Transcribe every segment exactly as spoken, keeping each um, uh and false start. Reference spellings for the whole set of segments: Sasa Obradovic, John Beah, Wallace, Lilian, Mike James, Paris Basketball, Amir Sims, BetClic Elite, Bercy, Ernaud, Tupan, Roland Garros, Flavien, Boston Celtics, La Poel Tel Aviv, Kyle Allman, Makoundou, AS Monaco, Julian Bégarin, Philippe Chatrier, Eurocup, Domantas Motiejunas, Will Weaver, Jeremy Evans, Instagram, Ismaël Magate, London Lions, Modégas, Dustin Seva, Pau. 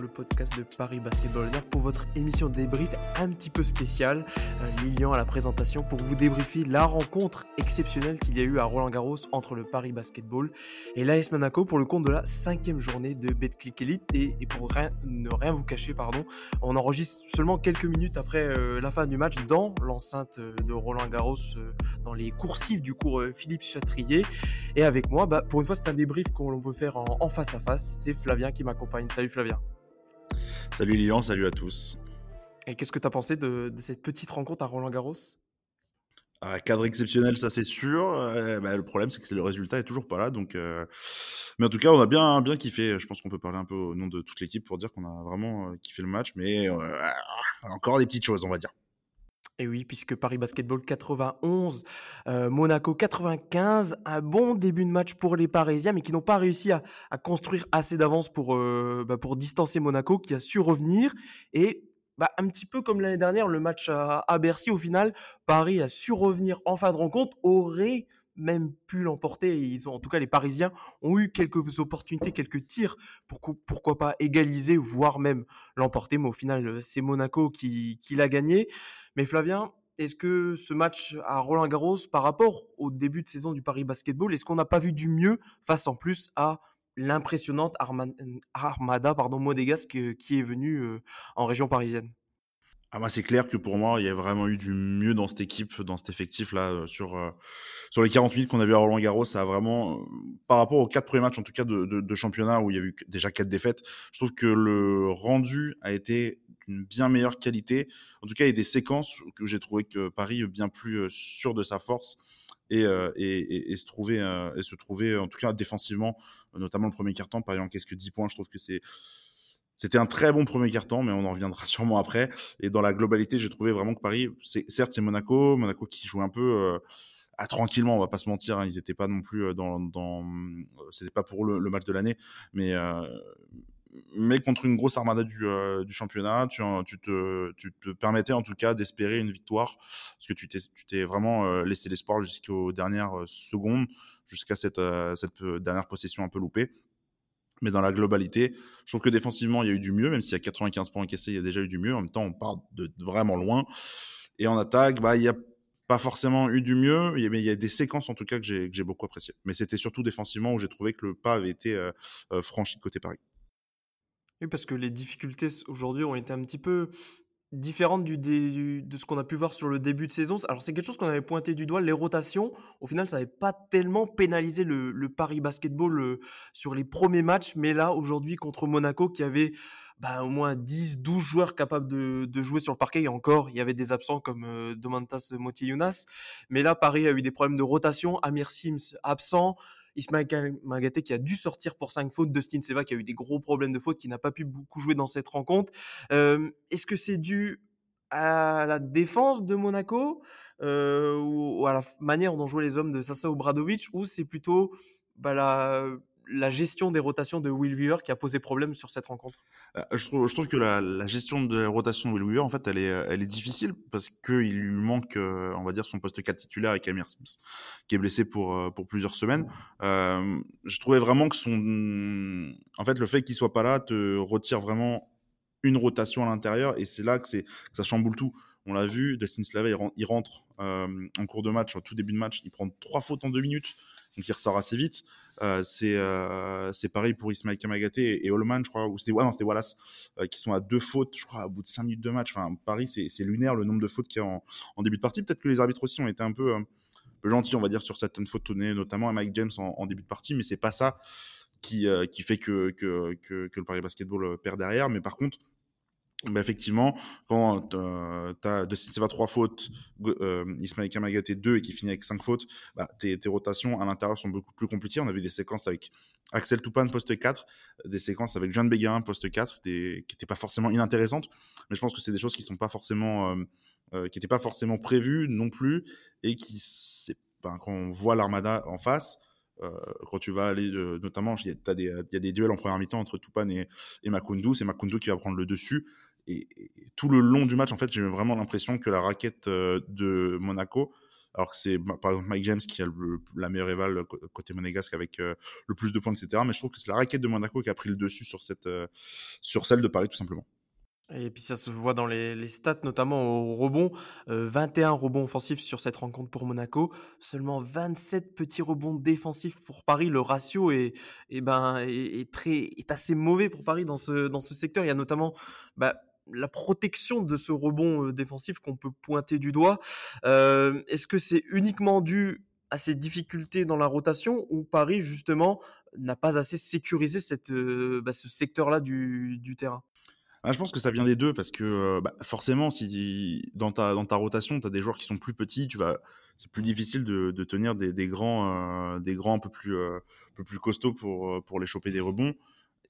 le podcast de Paris Basketball pour votre émission débrief un petit peu spéciale. Lilian à la présentation pour vous débriefer la rencontre exceptionnelle qu'il y a eu à Roland Garros entre le Paris Basketball et l'A S Monaco pour le compte de la cinquième journée de BetClic Elite. Et, et pour rien, ne rien vous cacher, pardon, on enregistre seulement quelques minutes après euh, la fin du match dans l'enceinte de Roland Garros, euh, dans les coursives du cours euh, Philippe Chatrier. Et avec moi, bah, pour une fois, c'est un débrief qu'on peut faire en, en face à face. C'est Flavien qui m'accompagne. Salut Flavien. Salut Lilian, salut à tous. Et qu'est-ce que tu as pensé de, de cette petite rencontre à Roland-Garros ? Un cadre exceptionnel, ça c'est sûr. Euh, bah, le problème, c'est que le résultat est toujours pas là. Donc, euh... mais en tout cas, on a bien, bien kiffé. Je pense qu'on peut parler un peu au nom de toute l'équipe pour dire qu'on a vraiment euh, kiffé le match. Mais euh, encore des petites choses, on va dire. Et oui, puisque Paris Basketball quatre-vingt-onze, euh, Monaco quatre-vingt-quinze, un bon début de match pour les Parisiens, mais qui n'ont pas réussi à, à construire assez d'avance pour, euh, bah, pour distancer Monaco, qui a su revenir. Et bah, un petit peu comme l'année dernière, le match à, à Bercy, au final, Paris a su revenir en fin de rencontre, aurait même pu l'emporter. Ils ont, en tout cas, les Parisiens ont eu quelques opportunités, quelques tirs pour pourquoi pas égaliser, voire même l'emporter. Mais au final, c'est Monaco qui, qui l'a gagné. Mais Flavien, est-ce que ce match à Roland-Garros, par rapport au début de saison du Paris Basketball, est-ce qu'on n'a pas vu du mieux face en plus à l'impressionnante armada pardon, Modégas qui est venue en région parisienne ? Ah bah c'est clair que pour moi, il y a vraiment eu du mieux dans cette équipe, dans cet effectif-là. Sur, euh, sur les quarante minutes qu'on a vu à Roland-Garros, ça a vraiment, euh, par rapport aux quatre premiers matchs, en tout cas de, de, de championnat, où il y a eu déjà quatre défaites, je trouve que le rendu a été d'une bien meilleure qualité. En tout cas, il y a des séquences que j'ai trouvé que Paris est bien plus sûr de sa force et, euh, et, et, et, se trouver, euh, et se trouver, en tout cas défensivement, notamment le premier quart-temps. Paris encaisse que dix points, je trouve que c'est... C'était un très bon premier quart-temps, mais on en reviendra sûrement après. Et dans la globalité, j'ai trouvé vraiment que Paris, c'est, certes, c'est Monaco, Monaco qui joue un peu euh, à tranquillement, on va pas se mentir. Hein, ils n'étaient pas non plus dans, dans c'était pas pour eux le, le match de l'année, mais euh, mais contre une grosse armada du, euh, du championnat, tu, tu te tu te permettais en tout cas d'espérer une victoire, parce que tu t'es tu t'es vraiment euh, laissé l'espoir jusqu'aux dernières secondes, jusqu'à cette euh, cette dernière possession un peu loupée. Mais dans la globalité, je trouve que défensivement, il y a eu du mieux. Même s'il y a quatre-vingt-quinze points encaissés, il y a déjà eu du mieux. En même temps, on part de vraiment loin. Et en attaque, bah, il n'y a pas forcément eu du mieux. Mais il y a des séquences, en tout cas, que j'ai, que j'ai beaucoup appréciées. Mais c'était surtout défensivement où j'ai trouvé que le pas avait été euh, euh, franchi côté Paris. Oui, parce que les difficultés aujourd'hui ont été un petit peu... différente du, du, de ce qu'on a pu voir sur le début de saison. Alors c'est quelque chose qu'on avait pointé du doigt, les rotations, au final ça n'avait pas tellement pénalisé le, le Paris Basketball le, sur les premiers matchs, mais là aujourd'hui contre Monaco qui avait bah, au moins dix douze joueurs capables de, de jouer sur le parquet, et encore il y avait des absents comme euh, Domantas Motiejunas, mais là Paris a eu des problèmes de rotation, Amir Sims absent, Ismaël Magate qui a dû sortir pour cinq fautes, Dustin Seva qui a eu des gros problèmes de fautes, qui n'a pas pu beaucoup jouer dans cette rencontre. Euh, est-ce que c'est dû à la défense de Monaco euh, ou, ou à la manière dont jouaient les hommes de Sasa Obradovic, ou c'est plutôt bah, la, la gestion des rotations de Will Weaver qui a posé problème sur cette rencontre ? euh, je, trouve, je trouve que la, la gestion des rotations de Will Weaver, en fait, elle est, elle est difficile parce qu'il lui manque, euh, on va dire, son poste quatre titulaire avec Amir Sims, qui est blessé pour, pour plusieurs semaines. Euh, je trouvais vraiment que son... En fait, le fait qu'il soit pas là te retire vraiment une rotation à l'intérieur, et c'est là que, c'est, que ça chamboule tout. On l'a vu, Dustin Seva, il rentre, il rentre euh, en cours de match, au tout début de match, il prend trois fautes en deux minutes, donc il ressort assez vite. Euh, c'est, euh, c'est pareil pour Ismaël Magate et, et Allman, je crois, ou c'était, ah non, c'était Wallace, euh, qui sont à deux fautes, je crois, au bout de cinq minutes de match. Enfin, Paris, c'est, c'est lunaire le nombre de fautes qu'il y a en, en début de partie. Peut-être que les arbitres aussi ont été un peu, euh, peu gentils, on va dire, sur certaines fautes, notamment à Mike James en, en début de partie, mais c'est pas ça qui, euh, qui fait que, que, que, que le Paris Basketball perd derrière. Mais par contre, bah effectivement, quand euh, t'as Dustin Seva trois fautes, euh, Ismaël Magate deux et qui finit avec cinq fautes, bah, tes, tes rotations à l'intérieur sont beaucoup plus compliquées. On a vu des séquences avec Axel Tupan poste quatre, des séquences avec John Beah poste quatre, des, qui n'étaient pas forcément inintéressantes, mais je pense que c'est des choses qui sont pas forcément, euh, euh, qui n'étaient pas forcément prévues non plus, et qui, c'est, ben, quand on voit l'armada en face. Euh, quand tu vas aller, euh, notamment, il y a des duels en première mi-temps entre Tupan et, et Makoundou. C'est Makoundou qui va prendre le dessus. Et, et tout le long du match, en fait, j'ai vraiment l'impression que la raquette euh, de Monaco alors que c'est par exemple Mike James qui a le, la meilleure éval côté monégasque avec euh, le plus de points, et cetera. Mais je trouve que c'est la raquette de Monaco qui a pris le dessus sur, cette, euh, sur celle de Paris, tout simplement. Et puis ça se voit dans les, les stats, notamment au rebond. Euh, vingt et un rebonds offensifs sur cette rencontre pour Monaco. Seulement vingt-sept petits rebonds défensifs pour Paris. Le ratio est, est, ben, est, est, très, est assez mauvais pour Paris dans ce, dans ce secteur. Il y a notamment... Bah, la protection de ce rebond défensif qu'on peut pointer du doigt. Euh, est-ce que c'est uniquement dû à ces difficultés dans la rotation ou Paris, justement, n'a pas assez sécurisé cette, euh, bah, ce secteur-là du, du terrain ? Ah, je pense que ça vient des deux parce que bah, forcément, si dans ta, dans ta rotation, tu as des joueurs qui sont plus petits, tu vas, c'est plus difficile de, de tenir des, des, grands, euh, des grands un peu plus, euh, un peu plus costauds pour, pour les choper des rebonds.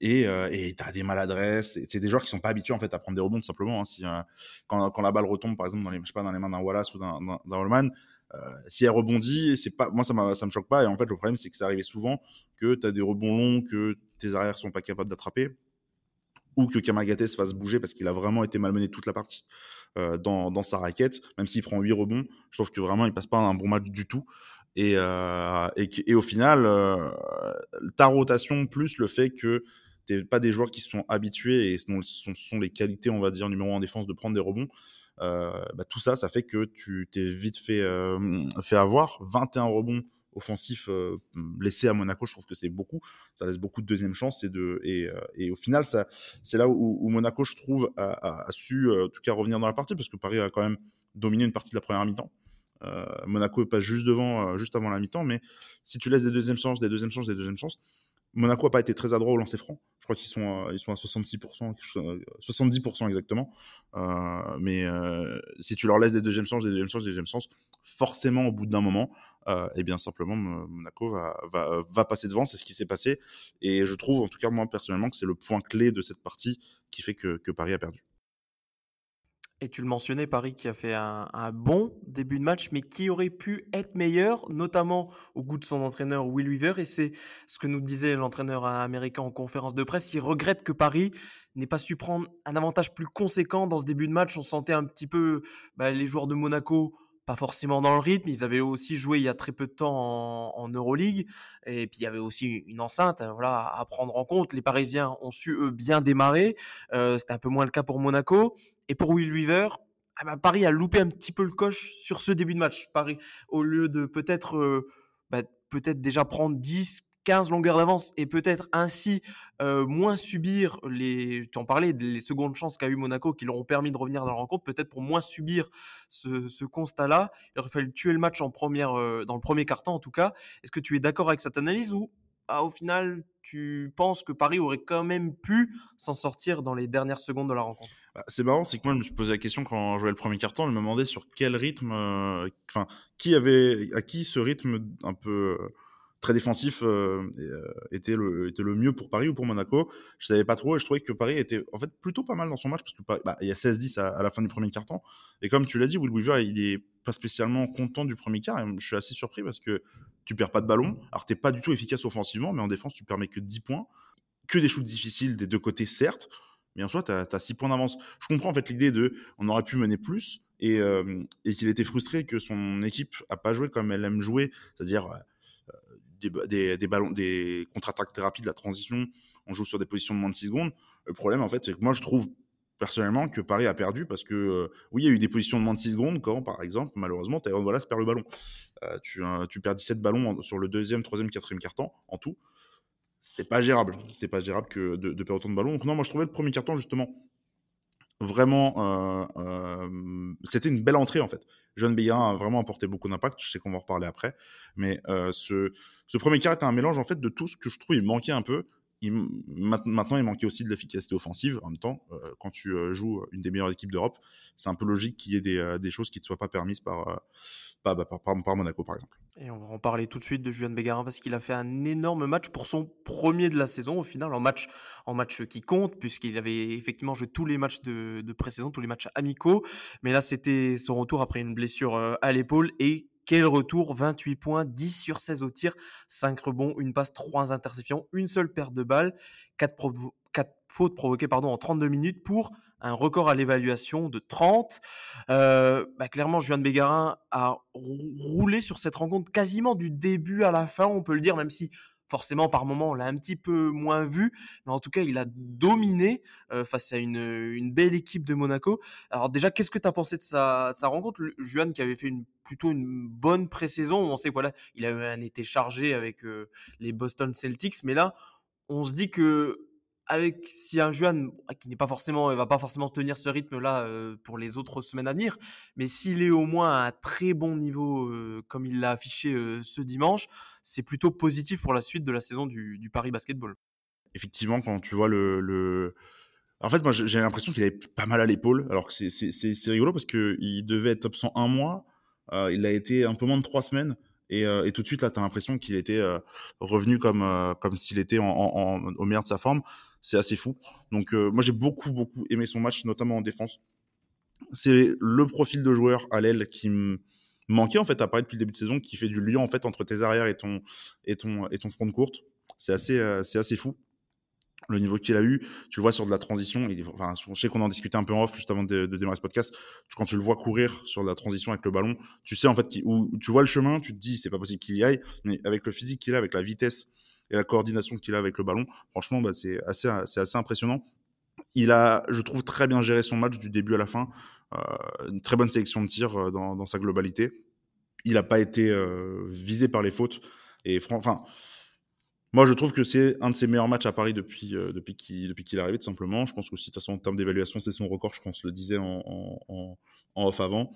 Et, euh, et t'as des maladresses, et c'est des joueurs qui sont pas habitués en fait à prendre des rebonds tout simplement. Hein, si euh, quand, quand la balle retombe par exemple dans les, je sais pas, dans les mains d'un Wallace ou d'un, d'un, d'un Allman, euh, si elle rebondit, c'est pas, moi ça, m'a, ça me choque pas. Et en fait le problème c'est que ça arrivait souvent que t'as des rebonds longs que tes arrières sont pas capables d'attraper ou que Kamagaté se fasse bouger parce qu'il a vraiment été malmené toute la partie euh, dans, dans sa raquette. Même s'il prend huit rebonds, je trouve que vraiment il passe pas un bon match du tout. Et, euh, et, et au final, euh, ta rotation plus le fait que t'es pas des joueurs qui sont habitués et ce sont, sont, sont les qualités, on va dire, numéro un en défense de prendre des rebonds. Euh, bah tout ça, ça fait que tu t'es vite fait, euh, fait avoir. vingt et un rebonds offensifs euh, laissés à Monaco, je trouve que c'est beaucoup. Ça laisse beaucoup de deuxième chance. Et, de, et, euh, et au final, ça, c'est là où, où Monaco, je trouve, a, a, a su euh, en tout cas revenir dans la partie parce que Paris a quand même dominé une partie de la première mi-temps. Euh, Monaco passe juste devant, euh, juste avant la mi-temps. Mais si tu laisses des deuxièmes chances, des deuxièmes chances, des deuxièmes chances, Monaco n'a pas été très adroit au lancer franc. Je crois qu'ils sont, euh, ils sont à soixante-six pour cent, soixante-dix pour cent exactement. Euh, mais euh, si tu leur laisses des deuxièmes chances, des deuxièmes chances, des deuxièmes chances, forcément, au bout d'un moment, euh, et bien simplement, Monaco va, va, va passer devant. C'est ce qui s'est passé. Et je trouve, en tout cas, moi, personnellement, que c'est le point clé de cette partie qui fait que, que Paris a perdu. Et tu le mentionnais, Paris qui a fait un, un bon début de match, mais qui aurait pu être meilleur, notamment au goût de son entraîneur Will Weaver. Et c'est ce que nous disait l'entraîneur américain en conférence de presse. Il regrette que Paris n'ait pas su prendre un avantage plus conséquent dans ce début de match. On sentait un petit peu bah, les joueurs de Monaco pas forcément dans le rythme. Ils avaient aussi joué il y a très peu de temps en, en Euroleague. Et puis, il y avait aussi une enceinte voilà, à prendre en compte. Les Parisiens ont su, eux, bien démarrer. Euh, c'était un peu moins le cas pour Monaco. Et pour Will Weaver, ah bah Paris a loupé un petit peu le coche sur ce début de match. Paris, au lieu de peut-être, euh, bah, peut-être déjà prendre dix, quinze longueurs d'avance et peut-être ainsi euh, moins subir les, tu en parlais, les secondes chances qu'a eu Monaco qui leur ont permis de revenir dans la rencontre, peut-être pour moins subir ce, ce constat-là. Il aurait fallu tuer le match en première, euh, dans le premier quart-temps en tout cas. Est-ce que tu es d'accord avec cette analyse ou ah, au final, tu penses que Paris aurait quand même pu s'en sortir dans les dernières secondes de la rencontre ? Bah, c'est marrant, c'est que moi je me suis posé la question quand je jouais le premier quart-temps, je me demandais sur quel rythme, euh, enfin, qui avait, à qui ce rythme un peu euh, très défensif euh, était, le, était le mieux pour Paris ou pour Monaco. Je savais pas trop et je trouvais que Paris était en fait plutôt pas mal dans son match parce que Paris, bah, il y a seize dix à, à la fin du premier quart-temps et comme tu l'as dit, Will Weaver il est pas spécialement content du premier quart et je suis assez surpris parce que tu perds pas de ballon, alors t'es pas du tout efficace offensivement, mais en défense tu permets que dix points, que des shoots difficiles des deux côtés certes, mais en soi t'as, t'as six points d'avance. Je comprends en fait l'idée de on aurait pu mener plus et, euh, et qu'il était frustré que son équipe a pas joué comme elle aime jouer, c'est-à-dire euh, des, des, des, ballons, des contre-attaques très rapides, la transition, on joue sur des positions de moins de six secondes. Le problème en fait c'est que moi je trouve personnellement que Paris a perdu parce que euh, oui il y a eu des positions de moins de six secondes quand par exemple malheureusement Tyrone Wallace perd le ballon, euh, tu, euh, tu perds dix-sept ballons en, sur le deuxième, troisième, quatrième quart-temps en tout, c'est pas gérable c'est pas gérable que de, de perdre autant de ballons. Donc non, moi je trouvais le premier quart-temps justement vraiment euh, euh, c'était une belle entrée en fait. John Beah a vraiment apporté beaucoup d'impact, je sais qu'on va en reparler après, mais euh, ce, ce premier quart était un mélange en fait de tout ce que je trouve il manquait un peu. Il, maintenant, il manquait aussi de l'efficacité offensive. En même temps, euh, quand tu euh, joues une des meilleures équipes d'Europe, c'est un peu logique qu'il y ait des, euh, des choses qui ne soient pas permises par, euh, par, par, par, par Monaco, par exemple. Et on va en parler tout de suite de Julian Bégarin parce qu'il a fait un énorme match pour son premier de la saison au final, en match, en match qui compte, puisqu'il avait effectivement joué tous les matchs de, de pré-saison, tous les matchs amicaux. Mais là, c'était son retour après une blessure euh, à l'épaule et quel retour, vingt-huit points, dix sur seize au tir, cinq rebonds, une passe, trois interceptions, une seule perte de balles, quatre, provo- quatre fautes provoquées pardon, en trente-deux minutes pour un record à l'évaluation de trente. Euh, bah clairement, Julian Bégarin a roulé sur cette rencontre quasiment du début à la fin, on peut le dire, même si forcément par moment on l'a un petit peu moins vu, mais en tout cas il a dominé euh, face à une, une belle équipe de Monaco. Alors déjà, qu'est-ce que tu as pensé de sa, de sa rencontre? Julian qui avait fait une, plutôt une bonne pré-saison, on sait voilà, il a eu un été chargé avec euh, les Boston Celtics, mais là on se dit que avec si un Juan qui n'est pas forcément, il va pas forcément tenir ce rythme-là euh, pour les autres semaines à venir, mais s'il est au moins à un très bon niveau euh, comme il l'a affiché euh, ce dimanche, c'est plutôt positif pour la suite de la saison du, du Paris Basketball. Effectivement, quand tu vois le, le... en fait, moi j'ai l'impression qu'il avait pas mal à l'épaule. Alors que c'est, c'est, c'est, c'est rigolo parce que il devait être absent un mois, euh, il a été un peu moins de trois semaines. Et, euh, et tout de suite, là, tu as l'impression qu'il était euh, revenu comme, euh, comme s'il était en, en, en, au meilleur de sa forme. C'est assez fou. Donc, euh, moi, j'ai beaucoup, beaucoup aimé son match, notamment en défense. C'est le profil de joueur à l'aile qui me manquait, en fait, à Paris depuis le début de saison, qui fait du lien, en fait, entre tes arrières et ton, et ton, et ton front de courte. C'est assez, euh, c'est assez fou. Le niveau qu'il a eu, tu vois, sur de la transition, il, enfin, je sais qu'on en discutait un peu en off juste avant de, de démarrer ce podcast. Quand tu le vois courir sur de la transition avec le ballon, tu sais en fait qu'il, où tu vois le chemin, tu te dis c'est pas possible qu'il y aille, mais avec le physique qu'il a, avec la vitesse et la coordination qu'il a avec le ballon, franchement, bah, c'est assez, c'est assez impressionnant. Il a, je trouve, très bien géré son match du début à la fin, euh, une très bonne sélection de tir dans, dans sa globalité. Il n'a pas été euh, visé par les fautes et enfin. Moi, je trouve que c'est un de ses meilleurs matchs à Paris depuis, euh, depuis, qu'il, depuis qu'il est arrivé, tout simplement. Je pense aussi, de toute façon, en termes d'évaluation, c'est son record, je pense, le disait en, en, en off avant.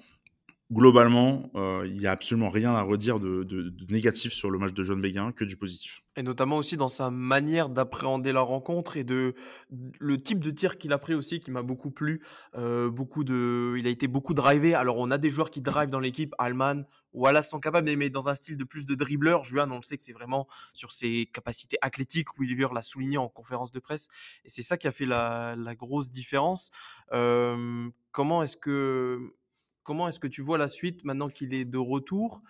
Globalement, euh, il n'y a absolument rien à redire de, de, de négatif sur le match de John Beah, que du positif. Et notamment aussi dans sa manière d'appréhender la rencontre et de, de le type de tir qu'il a pris aussi, qui m'a beaucoup plu. Euh, beaucoup de, il a été beaucoup drivé. Alors, on a des joueurs qui drivent dans l'équipe, Allman, Wallace sont capables, mais dans un style de plus de dribbleur. Julian, on le sait que c'est vraiment sur ses capacités athlétiques. Will Weaver l'a souligné en conférence de presse. Et c'est ça qui a fait la, la grosse différence. Euh, comment est-ce que... Comment est-ce que tu vois la suite maintenant qu'il est de retour?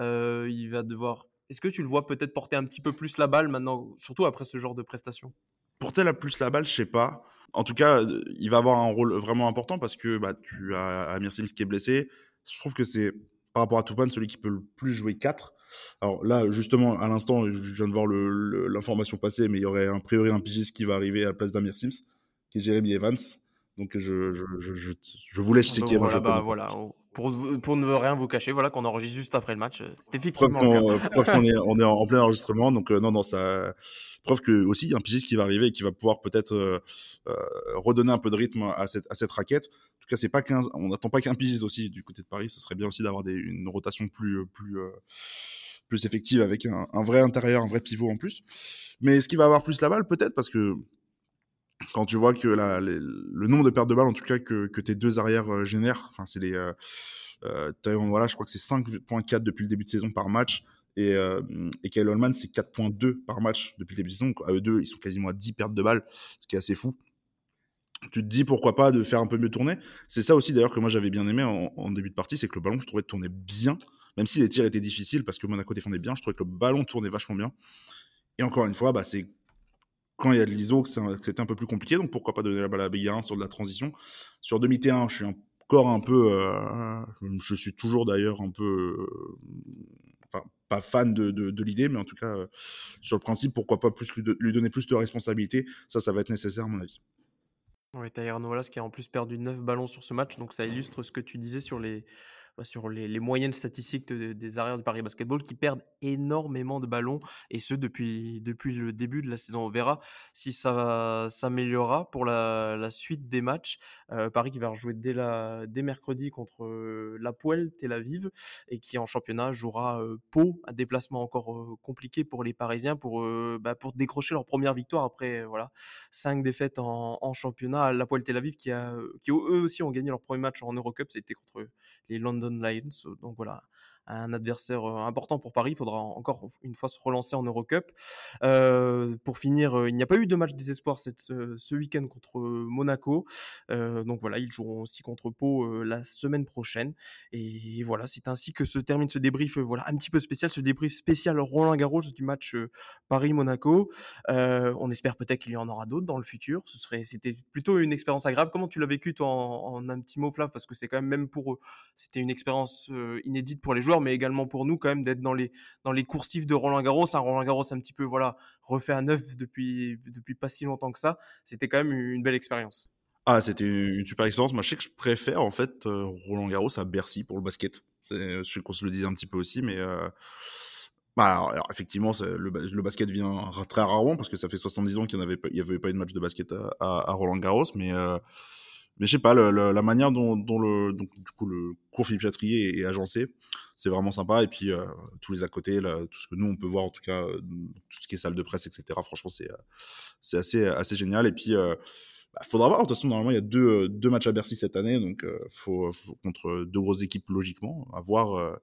euh, il va devoir... Est-ce que tu le vois peut-être porter un petit peu plus la balle maintenant, surtout après ce genre de prestation? Porter la plus la balle, je ne sais pas. En tout cas, il va avoir un rôle vraiment important parce que bah, tu as Amir Sims qui est blessé. Je trouve que c'est, par rapport à Tupan, celui qui peut le plus jouer quatre. Alors là, justement, à l'instant, je viens de voir le, le, l'information passer, mais il y aurait a priori un pigiste qui va arriver à la place d'Amir Sims, qui est Jeremy Evans. Donc je, je, je, je, je vous laisse checker. Voilà, bah, voilà. Pour, pour ne rien vous cacher, voilà qu'on enregistre juste après le match. C'était effectivement le cas. Preuve qu'on est, on est en, en plein enregistrement. Donc euh, non, non, ça... Preuve que aussi il y a un pigiste qui va arriver et qui va pouvoir peut-être euh, euh, redonner un peu de rythme à cette, à cette raquette. En tout cas, c'est pas quinze... on n'attend pas qu'un pigiste aussi du côté de Paris. Ce serait bien aussi d'avoir des, une rotation plus, plus, euh, plus effective avec un, un vrai intérieur, un vrai pivot en plus. Mais est-ce qu'il va avoir plus la balle? Peut-être, parce que quand tu vois que la, les, le nombre de pertes de balles, en tout cas, que, que tes deux arrières euh, génèrent, enfin, c'est les, euh, euh, voilà, je crois que c'est cinq virgule quatre depuis le début de saison par match, et, euh, et Kyle Allman, c'est quatre virgule deux par match depuis le début de saison. Donc, à eux deux, ils sont quasiment à dix pertes de balles, ce qui est assez fou. Tu te dis pourquoi pas de faire un peu mieux tourner. C'est ça aussi, d'ailleurs, que moi j'avais bien aimé en, en début de partie, c'est que le ballon, je trouvais, tournait bien, même si les tirs étaient difficiles parce que Monaco défendait bien, je trouvais que le ballon tournait vachement bien. Et encore une fois, bah, c'est quand il y a de l'I S O, que c'était un peu plus compliqué, donc pourquoi pas donner la balle à Bégarin sur de la transition. Sur demi-terrain, je suis encore un peu... Euh, je suis toujours d'ailleurs un peu... Euh, enfin, pas fan de, de, de l'idée, mais en tout cas, euh, sur le principe, pourquoi pas plus lui, de, lui donner plus de responsabilité. Ça, ça va être nécessaire à mon avis. Oui, t'as Ernaud Wallace qui a en plus perdu neuf ballons sur ce match, donc ça illustre ce que tu disais sur les... sur les, les moyennes statistiques de, des arrières du Paris Basketball qui perdent énormément de ballons, et ce depuis, depuis le début de la saison. On verra si ça s'améliorera pour la, la suite des matchs. Euh, Paris qui va rejouer dès, la, dès mercredi contre euh, La Poel Tel Aviv, et qui en championnat jouera euh, Pau, un déplacement encore euh, compliqué pour les Parisiens pour, euh, bah, pour décrocher leur première victoire après euh, voilà, cinq défaites en, en championnat. La Poel Tel Aviv qui, a, qui eux aussi ont gagné leur premier match en Eurocup, c'était contre les London Lions, donc voilà, un adversaire important pour Paris. Il faudra encore une fois se relancer en Eurocup. Euh, pour finir, il n'y a pas eu de match désespoir cette, ce week-end contre Monaco. Euh, donc voilà, ils joueront aussi contre Pau euh, la semaine prochaine. Et voilà, c'est ainsi que se termine ce débrief euh, voilà, un petit peu spécial, ce débrief spécial Roland Garros du match euh, Paris-Monaco. Euh, on espère peut-être qu'il y en aura d'autres dans le futur. Ce serait, c'était plutôt une expérience agréable. Comment tu l'as vécu toi en, en un petit mot, Flav? Parce que c'est quand même, même pour eux, c'était une expérience euh, inédite pour les joueurs, mais également pour nous quand même d'être dans les dans les coursifs de Roland Garros, un Roland Garros un petit peu voilà refait à neuf depuis depuis pas si longtemps que ça. C'était quand même une belle expérience. Ah, c'était une super expérience. Moi, je sais que je préfère en fait Roland Garros à Bercy pour le basket. C'est, je sais qu'on se le disait un petit peu aussi, mais euh... bah, alors, alors, effectivement, ça, le, le basket vient très rarement parce que ça fait soixante-dix ans qu'il n'y avait, avait pas eu de match de basket à, à, à Roland Garros, mais euh... mais je sais pas, le, le, la manière dont, dont le, donc, du coup, le cours Philippe Chatrier est, est agencé, c'est vraiment sympa. Et puis, euh, tous les à côté, là, tout ce que nous, on peut voir, en tout cas, euh, tout ce qui est salle de presse, et cetera. Franchement, c'est, euh, c'est assez, assez génial. Et puis, euh, bah, faudra voir. De toute façon, normalement, il y a deux, deux matchs à Bercy cette année. Donc, euh, faut, faut contre deux grosses équipes, logiquement. À voir, euh,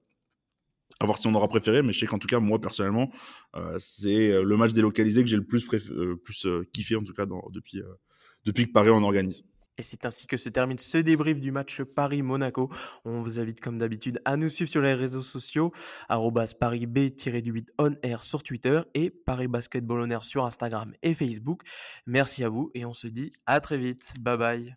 à voir si on aura préféré. Mais je sais qu'en tout cas, moi, personnellement, euh, c'est le match délocalisé que j'ai le plus, préf- euh, plus euh, kiffé, en tout cas, dans, depuis, euh, depuis que Paris en organise. Et c'est ainsi que se termine ce débrief du match Paris-Monaco. On vous invite comme d'habitude à nous suivre sur les réseaux sociaux arobase paris b tiret du huit on air sur Twitter et Paris Basketball on air sur Instagram et Facebook. Merci à vous et on se dit à très vite. Bye bye.